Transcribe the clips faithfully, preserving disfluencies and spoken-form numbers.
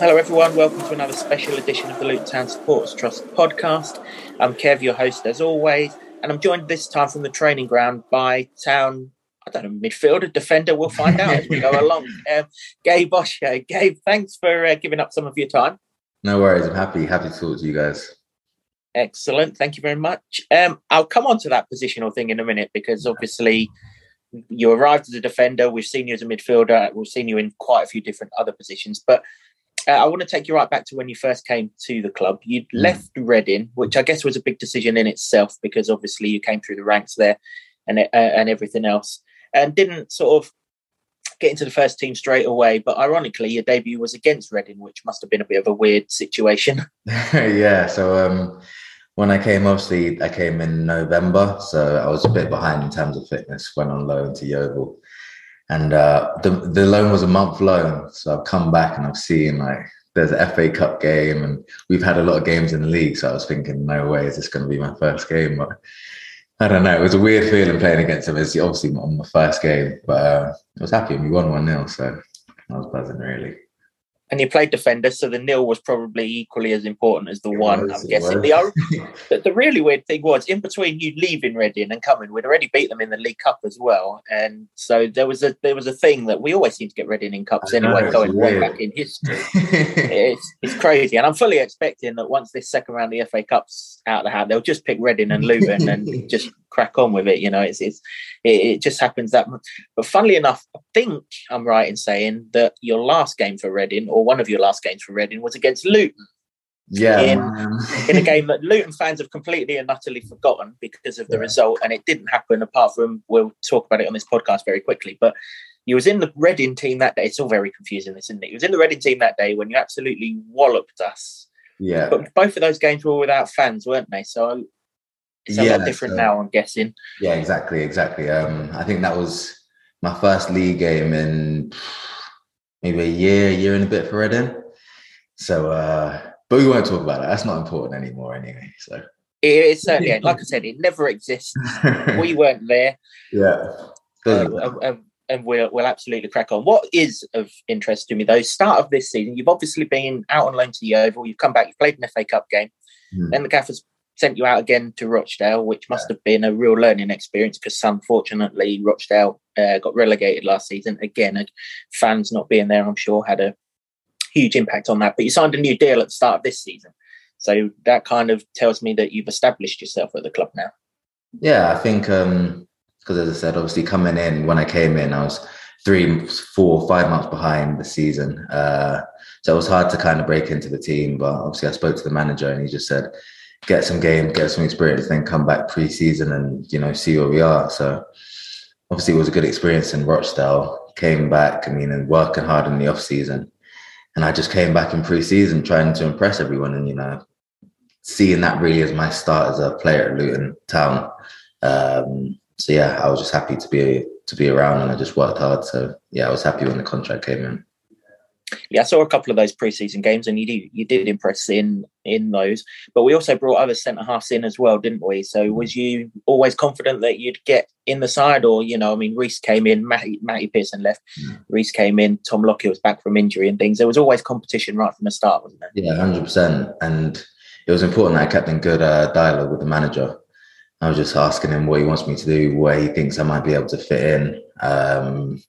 Hello everyone, welcome to another special edition of the Luton Town Supporters Trust podcast. I'm Kev, your host as always, and I'm joined this time from the training ground by Town, I don't know, midfielder, defender, we'll find out as we go along. Um, Gabe Osho. Gabe, thanks for uh, giving up some of your time. No worries, I'm happy, happy to talk to you guys. Excellent, thank you very much. Um, I'll come on to that positional thing in a minute because obviously you arrived as a defender, we've seen you as a midfielder, we've seen you in quite a few different other positions, but Uh, I want to take you right back to when you first came to the club. You'd left Reading, which I guess was a big decision in itself because obviously you came through the ranks there and uh, and everything else, and didn't sort of get into the first team straight away. But ironically, your debut was against Reading, which must have been a bit of a weird situation. yeah. So um, when I came, obviously I came in November, so I was a bit behind in terms of fitness. Went on loan to Yeovil. And uh, the, the loan was a month loan. So I've come back and I've seen like there's an F A Cup game and we've had a lot of games in the league. So I was thinking, no way is this going to be my first game. But I don't know. It was a weird feeling playing against him. It's obviously not my first game, but uh, I was happy and we won one nil. So I was buzzing really. And you played defender, so the nil was probably equally as important as the it one, was, I'm guessing. The, the really weird thing was, in between you leaving Reading and coming, we'd already beat them in the League Cup as well. And so there was a there was a thing that we always seem to get Reading in Cups I anyway, know, going way back in history. it's, it's crazy. And I'm fully expecting that once this second round of the F A Cup's out of the hand, they'll just pick Reading and Luton and just crack on with it. You know, it's, it's it, it just happens that much. But funnily enough, I think I'm right in saying that your last game for Reading, or one of your last games for Reading, was against Luton. Yeah, in, in a game that Luton fans have completely and utterly forgotten because of the yeah. result, and it didn't happen. Apart from, we'll talk about it on this podcast very quickly. But you was in the Reading team that day. It's all very confusing, this, isn't it? You was in the Reading team that day when you absolutely walloped us. Yeah, but both of those games were without fans, weren't they? So it's a yeah, lot different so, now, I'm guessing. Yeah, exactly, exactly. Um, I think that was my first league game in maybe a year, year and a bit for Reading. So, uh, but we won't talk about it. That's not important anymore anyway. So it's certainly, like I said, it never exists. We weren't there. Yeah. Uh, um, and we'll, we'll absolutely crack on. What is of interest to me, though, start of this season, you've obviously been out on loan to Yeovil. You've come back, you've played an F A Cup game. Mm. Then the Gaffers sent you out again to Rochdale, which must yeah. have been a real learning experience because unfortunately Rochdale uh, got relegated last season. Again, fans not being there, I'm sure, had a huge impact on that. But you signed a new deal at the start of this season. So that kind of tells me that you've established yourself at the club now. Yeah, I think, because um, as I said, obviously coming in, when I came in, I was three, four, five months behind the season. Uh, so it was hard to kind of break into the team. But obviously I spoke to the manager and he just said, get some game, get some experience, then come back pre-season and, you know, see where we are. So obviously it was a good experience in Rochdale. Came back, I mean, and working hard in the off-season. And I just came back in pre-season trying to impress everyone. And, you know, seeing that really as my start as a player at Luton Town. Um, so, yeah, I was just happy to be to be around and I just worked hard. So, yeah, I was happy when the contract came in. Yeah, I saw a couple of those pre-season games and you did, you did impress in in those. But we also brought other centre-halves in as well, didn't we? So was you always confident that you'd get in the side? Or, you know, I mean, Reece came in, Matty, Matty Pearson left, mm. Reece came in, Tom Lockyer was back from injury and things. There was always competition right from the start, wasn't there? Yeah, one hundred percent. And it was important that I kept in good uh, dialogue with the manager. I was just asking him what he wants me to do, where he thinks I might be able to fit in. Um,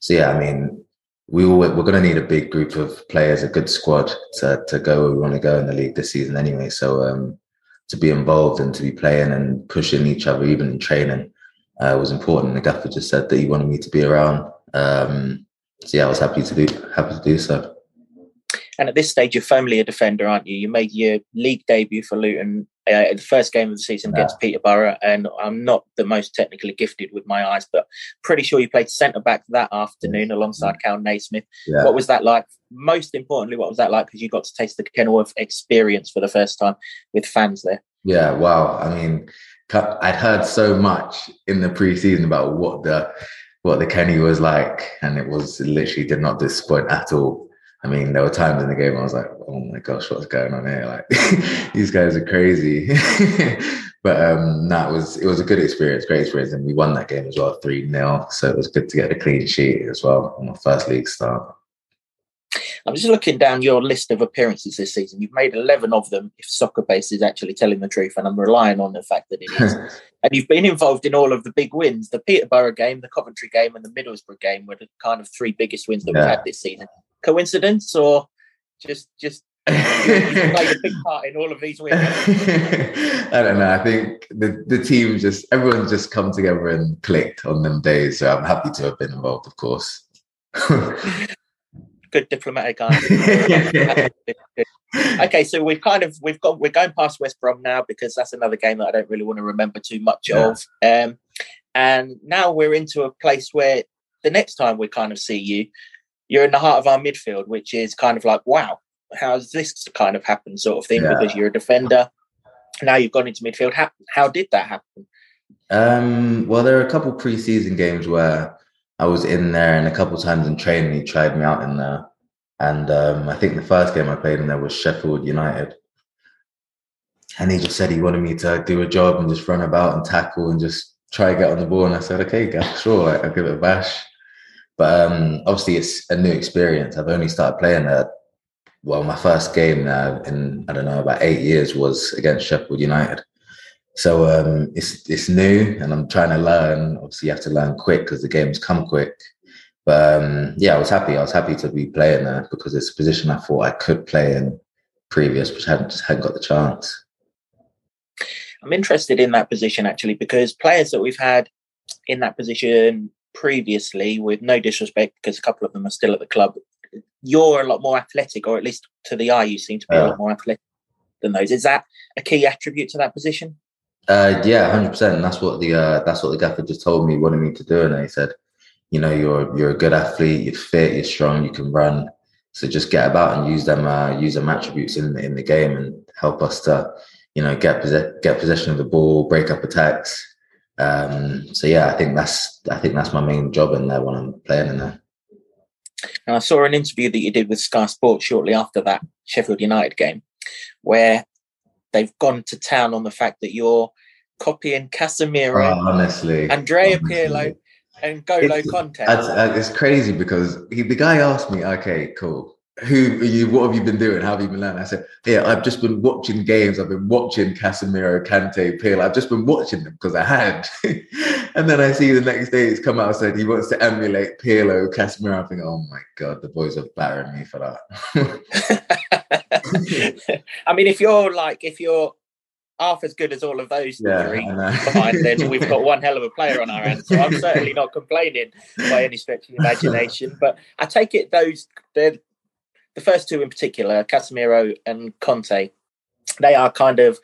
so, yeah, I mean... We all, we're going to need a big group of players, a good squad to, to go where we want to go in the league this season anyway. So um, to be involved and to be playing and pushing each other, even in training, uh, was important. The gaffer just said that he wanted me to be around. Um, so, yeah, I was happy to do happy to do so. And at this stage, you're firmly a defender, aren't you? You made your league debut for Luton uh, the first game of the season yeah. against Peterborough. And I'm not the most technically gifted with my eyes, but pretty sure you played centre-back that afternoon alongside Cal Naismith. Yeah. What was that like? Most importantly, what was that like? Because you got to taste the Kenilworth experience for the first time with fans there. Yeah, wow. I mean, I'd heard so much in the pre-season about what the, what the Kenny was like. And it was it literally did not disappoint at all. I mean, there were times in the game I was like, oh my gosh, what's going on here? Like, these guys are crazy. But um, no, it was, it was a good experience, great experience. And we won that game as well, three nil. So it was good to get a clean sheet as well on my first league start. I'm just looking down your list of appearances this season. You've made eleven of them, if Soccerbase is actually telling the truth, and I'm relying on the fact that it is. And you've been involved in all of the big wins. The Peterborough game, the Coventry game, and the Middlesbrough game were the kind of three biggest wins that yeah. we've had this season. Coincidence, or just... just you played a big part in all of these wins? I don't know. I think the, the team just... Everyone's just come together and clicked on them days, so I'm happy to have been involved, of course. Good diplomatic answer. Okay, so we've kind of we've got we're going past West Brom now, because that's another game that I don't really want to remember too much yeah. of. Um, and now we're into a place where the next time we kind of see you, you're in the heart of our midfield, which is kind of like, wow, how's this kind of happened sort of thing? Yeah. Because you're a defender, now you've gone into midfield. How, how did that happen? Um, well, there are a couple pre-season games where I was in there, and a couple of times in training, he tried me out in there. And um, I think the first game I played in there was Sheffield United. And he just said he wanted me to do a job and just run about and tackle and just try to get on the ball. And I said, okay, guys, sure, like, I'll give it a bash. But um, obviously it's a new experience. I've only started playing there. Well, my first game there in, I don't know, about eight years was against Sheffield United. So um, it's it's new, and I'm trying to learn. Obviously, you have to learn quick because the games come quick. But um, yeah, I was happy. I was happy to be playing there because it's a position I thought I could play in previous, but hadn't, just hadn't got the chance. I'm interested in that position, actually, because players that we've had in that position previously, with no disrespect, because a couple of them are still at the club, you're a lot more athletic, or at least to the eye, you seem to be uh, a lot more athletic than those. Is that a key attribute to that position? Uh, yeah, one hundred percent. That's what the uh, that's what the gaffer just told me, wanted me to do, and he said, you know, you're you're a good athlete, you're fit, you're strong, you can run. So just get about and use them uh, use them attributes in in the game and help us to, you know, get possess- get possession of the ball, break up attacks. Um, so yeah, I think that's I think that's my main job in there when I'm playing in there. And I saw an interview that you did with Sky Sports shortly after that Sheffield United game, where they've gone to town on the fact that you're copying Casemiro, oh, honestly, Andrea honestly. Pirlo, and Golo Conte. It's crazy because he, the guy asked me, "Okay, cool. Who are you? What have you been doing? How have you been learning?" I said, "Yeah, I've just been watching games. I've been watching Casemiro, Kante, Pirlo. I've just been watching them because I had." And then I see the next day he's come out and said he wants to emulate Pirlo, Casemiro. I think, "Oh my God, the boys are battering me for that." I mean, if you're like, if you're half as good as all of those yeah, three combined, then we've got one hell of a player on our hands. So I'm certainly not complaining by any stretch of the imagination. But I take it those, the first two in particular, Casemiro and Conte, they are kind of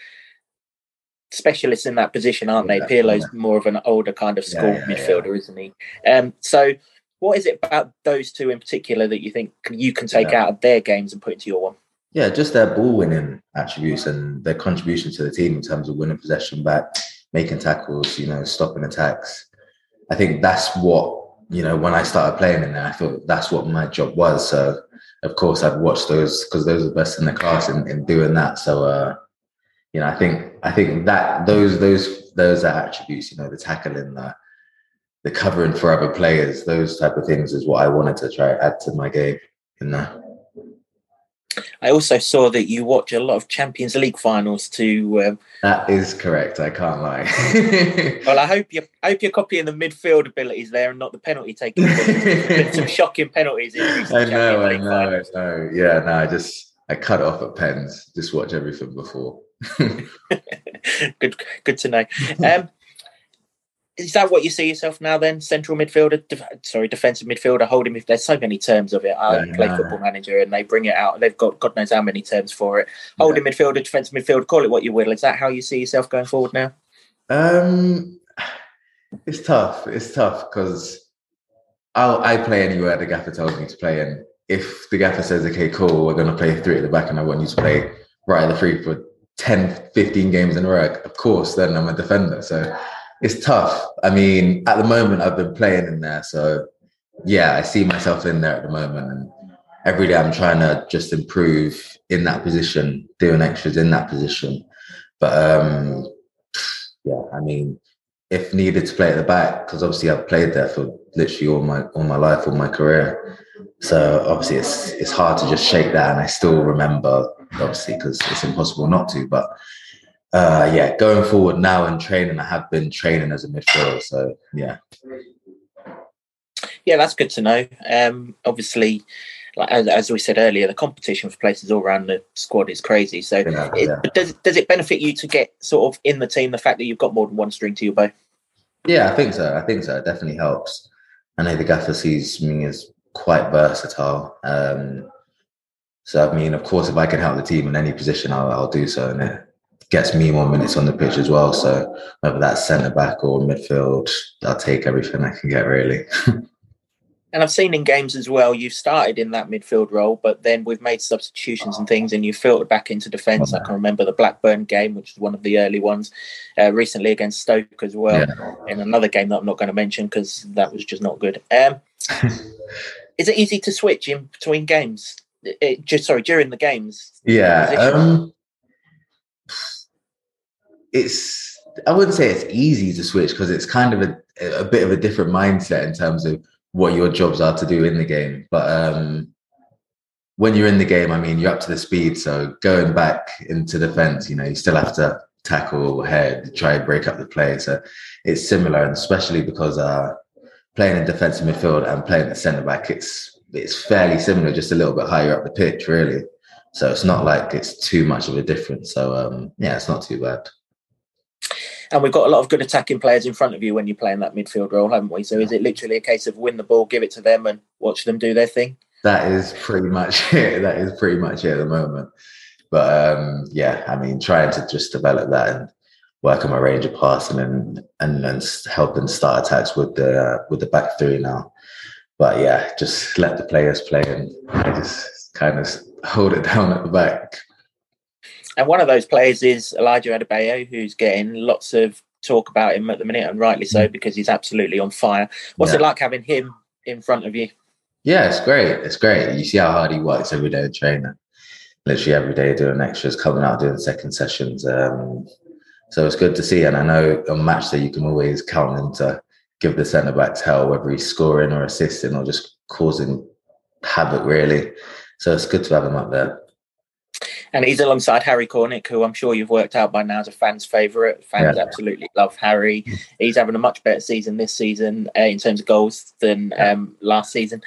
specialists in that position, aren't they? Yeah, Pirlo's yeah. more of an older kind of school yeah, yeah, midfielder, yeah. isn't he? Um, so what is it about those two in particular that you think you can take yeah. out of their games and put into your one? Yeah, just their ball-winning attributes and their contribution to the team in terms of winning possession back, making tackles, you know, stopping attacks. I think that's what, you know, when I started playing in there, I thought that's what my job was. So, of course, I'd watch those because those are the best in the class in, in doing that. So, uh, you know, I think I think that those those those are attributes, you know, the tackling, the, the covering for other players, those type of things is what I wanted to try to add to my game in there. I also saw that you watch a lot of Champions League finals too. Um, that is correct. I can't lie. Well, I hope you I hope you're copying the midfield abilities there and not the penalty taking. Some shocking penalties in recent I know, Champions I League know, finals. I know. Yeah, no, I just I cut it off at pens. Just watch everything before. good, good to know. Um, Is that what you see yourself now then? Central midfielder, def- sorry, defensive midfielder, holding midfielder. There's so many terms of it. I yeah, play no, Football no. Manager and they bring it out. They've got God knows how many terms for it. Holding yeah. midfielder, defensive midfielder, call it what you will. Is that how you see yourself going forward now? Um, It's tough. It's tough because I play anywhere the gaffer tells me to play. And if the gaffer says, okay, cool, we're going to play three at the back and I want you to play right at the three for ten, fifteen games in a row, of course, then I'm a defender. So... it's tough. I mean, at the moment, I've been playing in there. So, yeah, I see myself in there at the moment. And every day I'm trying to just improve in that position, doing extras in that position. But, um, yeah, I mean, if needed to play at the back, because obviously I've played there for literally all my all my life, all my career. So obviously it's it's hard to just shake that, and I still remember, obviously, because it's impossible not to. But uh, yeah, going forward now and training, I have been training as a midfielder. So yeah, yeah, that's good to know. Um, obviously, like, as, as we said earlier, the competition for places all around the squad is crazy. So yeah, it, yeah. does does it benefit you to get sort of in the team, the fact that you've got more than one string to your bow? Yeah, I think so. I think so. It definitely helps. I know the gaffer sees me as quite versatile. Um, so, I mean, of course, if I can help the team in any position, I'll, I'll do so. And it gets me more minutes on the pitch as well. So whether that's centre-back or midfield, I'll take everything I can get, really. And I've seen in games as well, you've started in that midfield role, but then we've made substitutions and things, and you filtered back into defence. Oh, I can remember the Blackburn game, which is one of the early ones, uh, recently against Stoke as well, yeah. in another game that I'm not going to mention because that was just not good. Um, is it easy to switch in between games? It, it, just sorry, during the games? Yeah, um, it's. I wouldn't say it's easy to switch because it's kind of a, a bit of a different mindset in terms of what your jobs are to do in the game. But um, when you're in the game, I mean, you're up to the speed. So going back into defence, you know, you still have to tackle, head, try and break up the play. So it's similar, and especially because uh, playing in defence and midfield and playing at centre-back, it's it's fairly similar, just a little bit higher up the pitch, really. So it's not like it's too much of a difference. So, um, yeah, it's not too bad. And we've got a lot of good attacking players in front of you when you play in that midfield role, haven't we? So is it literally a case of win the ball, give it to them and watch them do their thing? That is pretty much it. That is pretty much it at the moment. But, um, yeah, I mean, trying to just develop that and work on my range of passing and and, and helping start attacks with the uh, with the back three now. But, yeah, just let the players play and I just kind of hold it down at the back. And one of those players is Elijah Adebayo, who's getting lots of talk about him at the minute, and rightly so, because he's absolutely on fire. What's yeah. it like having him in front of you? Yeah, it's great. It's great. You see how hard he works every day in training. Literally every day doing extras, coming out, doing second sessions. Um, so it's good to see. And I know on match day you can always count him to give the centre-backs hell, whether he's scoring or assisting or just causing havoc, really. So it's good to have him up there. And he's alongside Harry Cornick, who I'm sure you've worked out by now is a fan's favourite. Fans yeah. absolutely love Harry. He's having a much better season this season uh, in terms of goals than yeah. um, last season.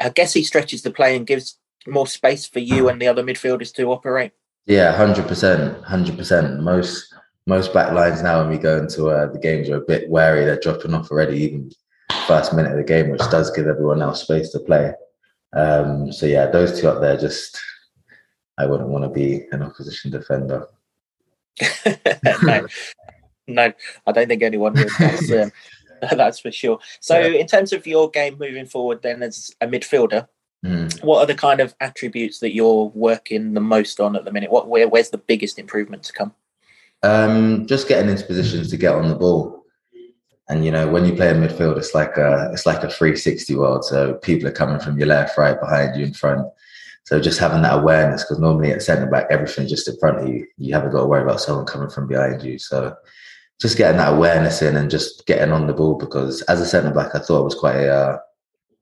I guess he stretches the play and gives more space for you and the other midfielders to operate. Yeah, one hundred percent. one hundred percent. Most most back lines now when we go into uh, the games are a bit wary. They're dropping off already, even first minute of the game, which does give everyone else space to play. Um, so, yeah, those two up there just... I wouldn't want to be an opposition defender. no, no, I don't think anyone would. That's, um, that's for sure. So yeah. in terms of your game moving forward then as a midfielder, mm. what are the kind of attributes that you're working the most on at the minute? What where, Where's the biggest improvement to come? Um, just getting into positions to get on the ball. And, you know, when you play in midfield, it's like a, it's like a three sixty world. So people are coming from your left, right, behind you, in front. So just having that awareness, because normally at centre-back, everything's just in front of you. You haven't got to worry about someone coming from behind you. So just getting that awareness in and just getting on the ball, because as a centre-back, I thought I was quite a, uh,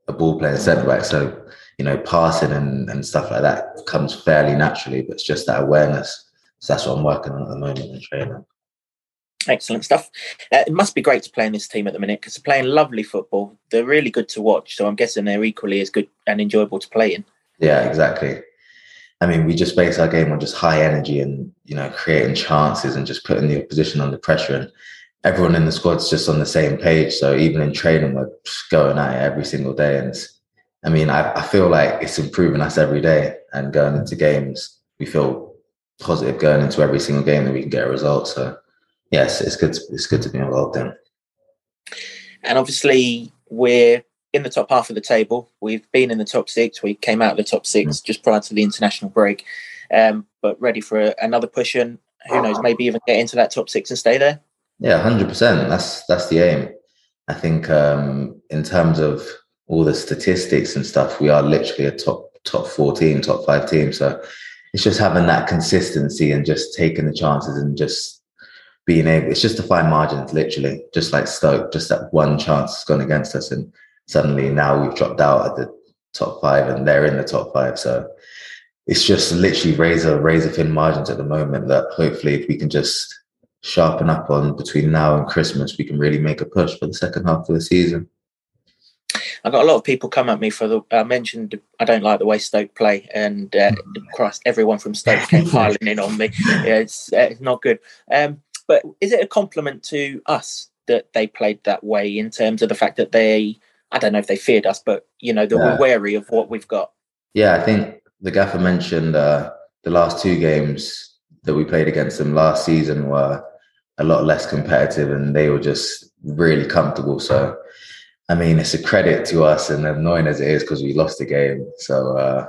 a ball-playing centre-back. So, you know, passing and, and stuff like that comes fairly naturally, but it's just that awareness. So that's what I'm working on at the moment in training. Excellent stuff. Uh, it must be great to play in this team at the minute because they're playing lovely football. They're really good to watch. So I'm guessing they're equally as good and enjoyable to play in. Yeah, exactly. I mean, we just base our game on just high energy and, you know, creating chances and just putting the opposition under pressure. And everyone in the squad's just on the same page. So even in training, we're just going at it every single day. And it's, I mean, I, I feel like it's improving us every day. And going into games, we feel positive going into every single game that we can get a result. So yes, it's good. To, it's good to be involved in. And obviously, we're in the top half of the table. We've been in the top six. We came out of the top six just prior to the international break, um, but ready for a, another push and who knows, maybe even get into that top six and stay there. Yeah, one hundred percent. That's that's the aim. I think um, in terms of all the statistics and stuff, we are literally a top top four team, top five team. So it's just having that consistency and just taking the chances and just being able, it's just to find margins, literally, just like Stoke, just that one chance has gone against us. And suddenly now we've dropped out at the top five and they're in the top five. So it's just literally razor, razor thin margins at the moment that hopefully if we can just sharpen up on between now and Christmas, we can really make a push for the second half of the season. I got a lot of people come at me for the, I mentioned I don't like the way Stoke play, and uh, Christ, everyone from Stoke came piling in on me. Yeah, it's, uh, it's not good. Um, but is it a compliment to us that they played that way in terms of the fact that they, I don't know if they feared us, but, you know, they yeah. were wary of what we've got? Yeah, I think the gaffer mentioned uh, the last two games that we played against them last season were a lot less competitive and they were just really comfortable. So, I mean, it's a credit to us, and annoying as it is because we lost the game. So, uh,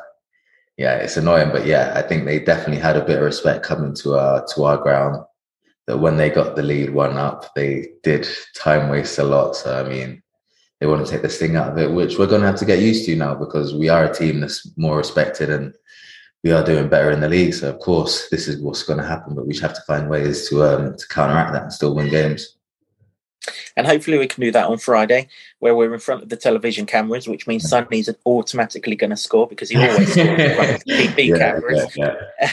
yeah, it's annoying. But, yeah, I think they definitely had a bit of respect coming to our, to our ground, that when they got the lead one up, they did time waste a lot. So, I mean, they want to take this thing out of it, which we're going to have to get used to now because we are a team that's more respected and we are doing better in the league. So, of course, this is what's going to happen. But we just have to find ways to um, to counteract that and still win games. And hopefully we can do that on Friday, where we're in front of the television cameras, which means Sonny's automatically going to score because he always scores in front of the T V yeah, cameras. Yeah, yeah.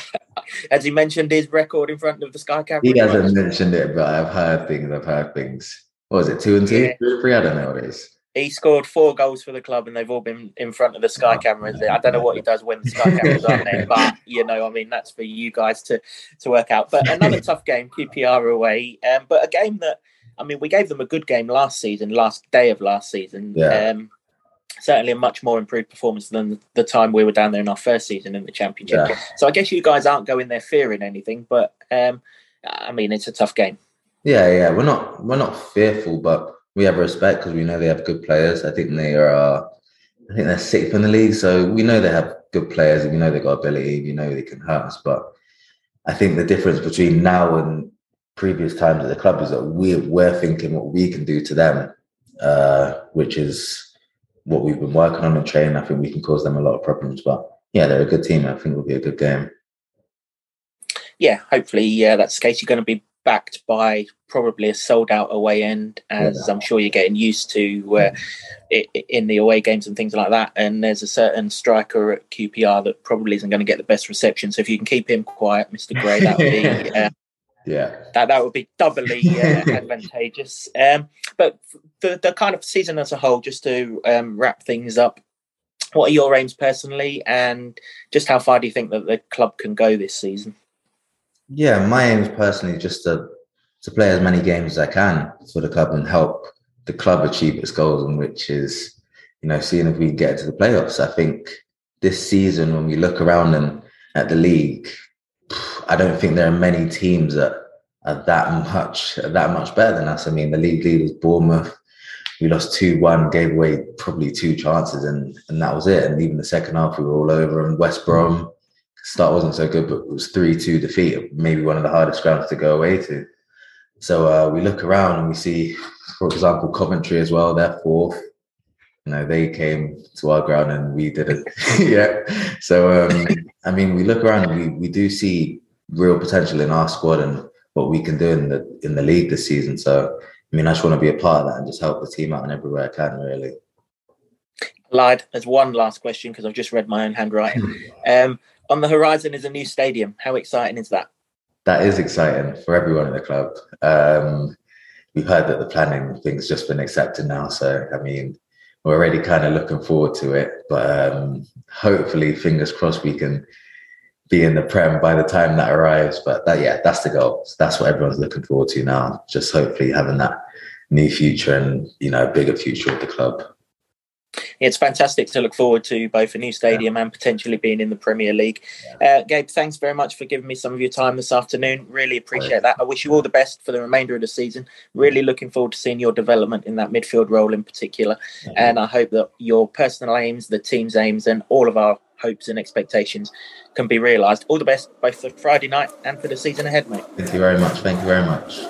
Has he mentioned his record in front of the Sky cameras? He hasn't mentioned it, but I've heard things. I've heard things. What was it, two and two? Yeah. Two and three? I don't know what it is. He scored four goals for the club and they've all been in front of the Sky cameras. I don't know what he does when the Sky cameras aren't there, but, you know, I mean, that's for you guys to, to work out. But another tough game, Q P R away, um, but a game that, I mean, we gave them a good game last season, last day of last season. Yeah. Um, certainly a much more improved performance than the time we were down there in our first season in the Championship. Yeah. So I guess you guys aren't going there fearing anything, but um, I mean, it's a tough game. Yeah, yeah. We're not we're not fearful, but we have respect because we know they have good players. I think they are, uh, I think they're sixth in the league. So we know they have good players and we know they've got ability. We know they can hurt us. But I think the difference between now and previous times at the club is that we we're thinking what we can do to them, uh, which is what we've been working on and training. I think we can cause them a lot of problems, but yeah, they're a good team. I think it'll be a good game. Yeah, hopefully yeah, that's the case. You're going to be backed by probably a sold out away end, as yeah. I'm sure you're getting used to uh, in the away games and things like that. And there's a certain striker at Q P R that probably isn't going to get the best reception. So if you can keep him quiet, Mister Gray, that would be... Uh, Yeah, that that would be doubly uh, advantageous. Um, but the the kind of season as a whole, just to um, wrap things up, what are your aims personally, and just how far do you think that the club can go this season? Yeah, my aims personally just to to play as many games as I can for the club and help the club achieve its goals, and which is, you know, seeing if we can get to the playoffs. I think this season, when we look around and at the league, I don't think there are many teams that are that much that much better than us. I mean, the league leaders, Bournemouth, we lost two one, gave away probably two chances, and, and that was it. And even the second half, we were all over. And West Brom, start wasn't so good, but it was three two defeat, maybe one of the hardest grounds to go away to. So uh, we look around and we see, for example, Coventry as well, they're fourth. You know, they came to our ground and we didn't. yeah. So, um, I mean, we look around and we, we do see real potential in our squad and what we can do in the in the league this season. So, I mean, I just want to be a part of that and just help the team out in every way I can, really. Lied. There's one last question because I've just read my own handwriting. um, on the horizon is a new stadium. How exciting is that? That is exciting for everyone in the club. Um, we've heard that the planning thing's just been accepted now. So, I mean, we're already kind of looking forward to it, but um, hopefully, fingers crossed, we can be in the Prem by the time that arrives. But that, yeah, that's the goal. That's what everyone's looking forward to now. Just hopefully having that new future and, you know, a bigger future with the club. It's fantastic to look forward to, both a new stadium yeah. and potentially being in the Premier League. Yeah. Uh, Gabe, thanks very much for giving me some of your time this afternoon. Really appreciate that. I wish you all the best for the remainder of the season. Really looking forward to seeing your development in that midfield role in particular. Yeah. And I hope that your personal aims, the team's aims, and all of our hopes and expectations can be realised. All the best, both for Friday night and for the season ahead, mate. Thank you very much. Thank you very much.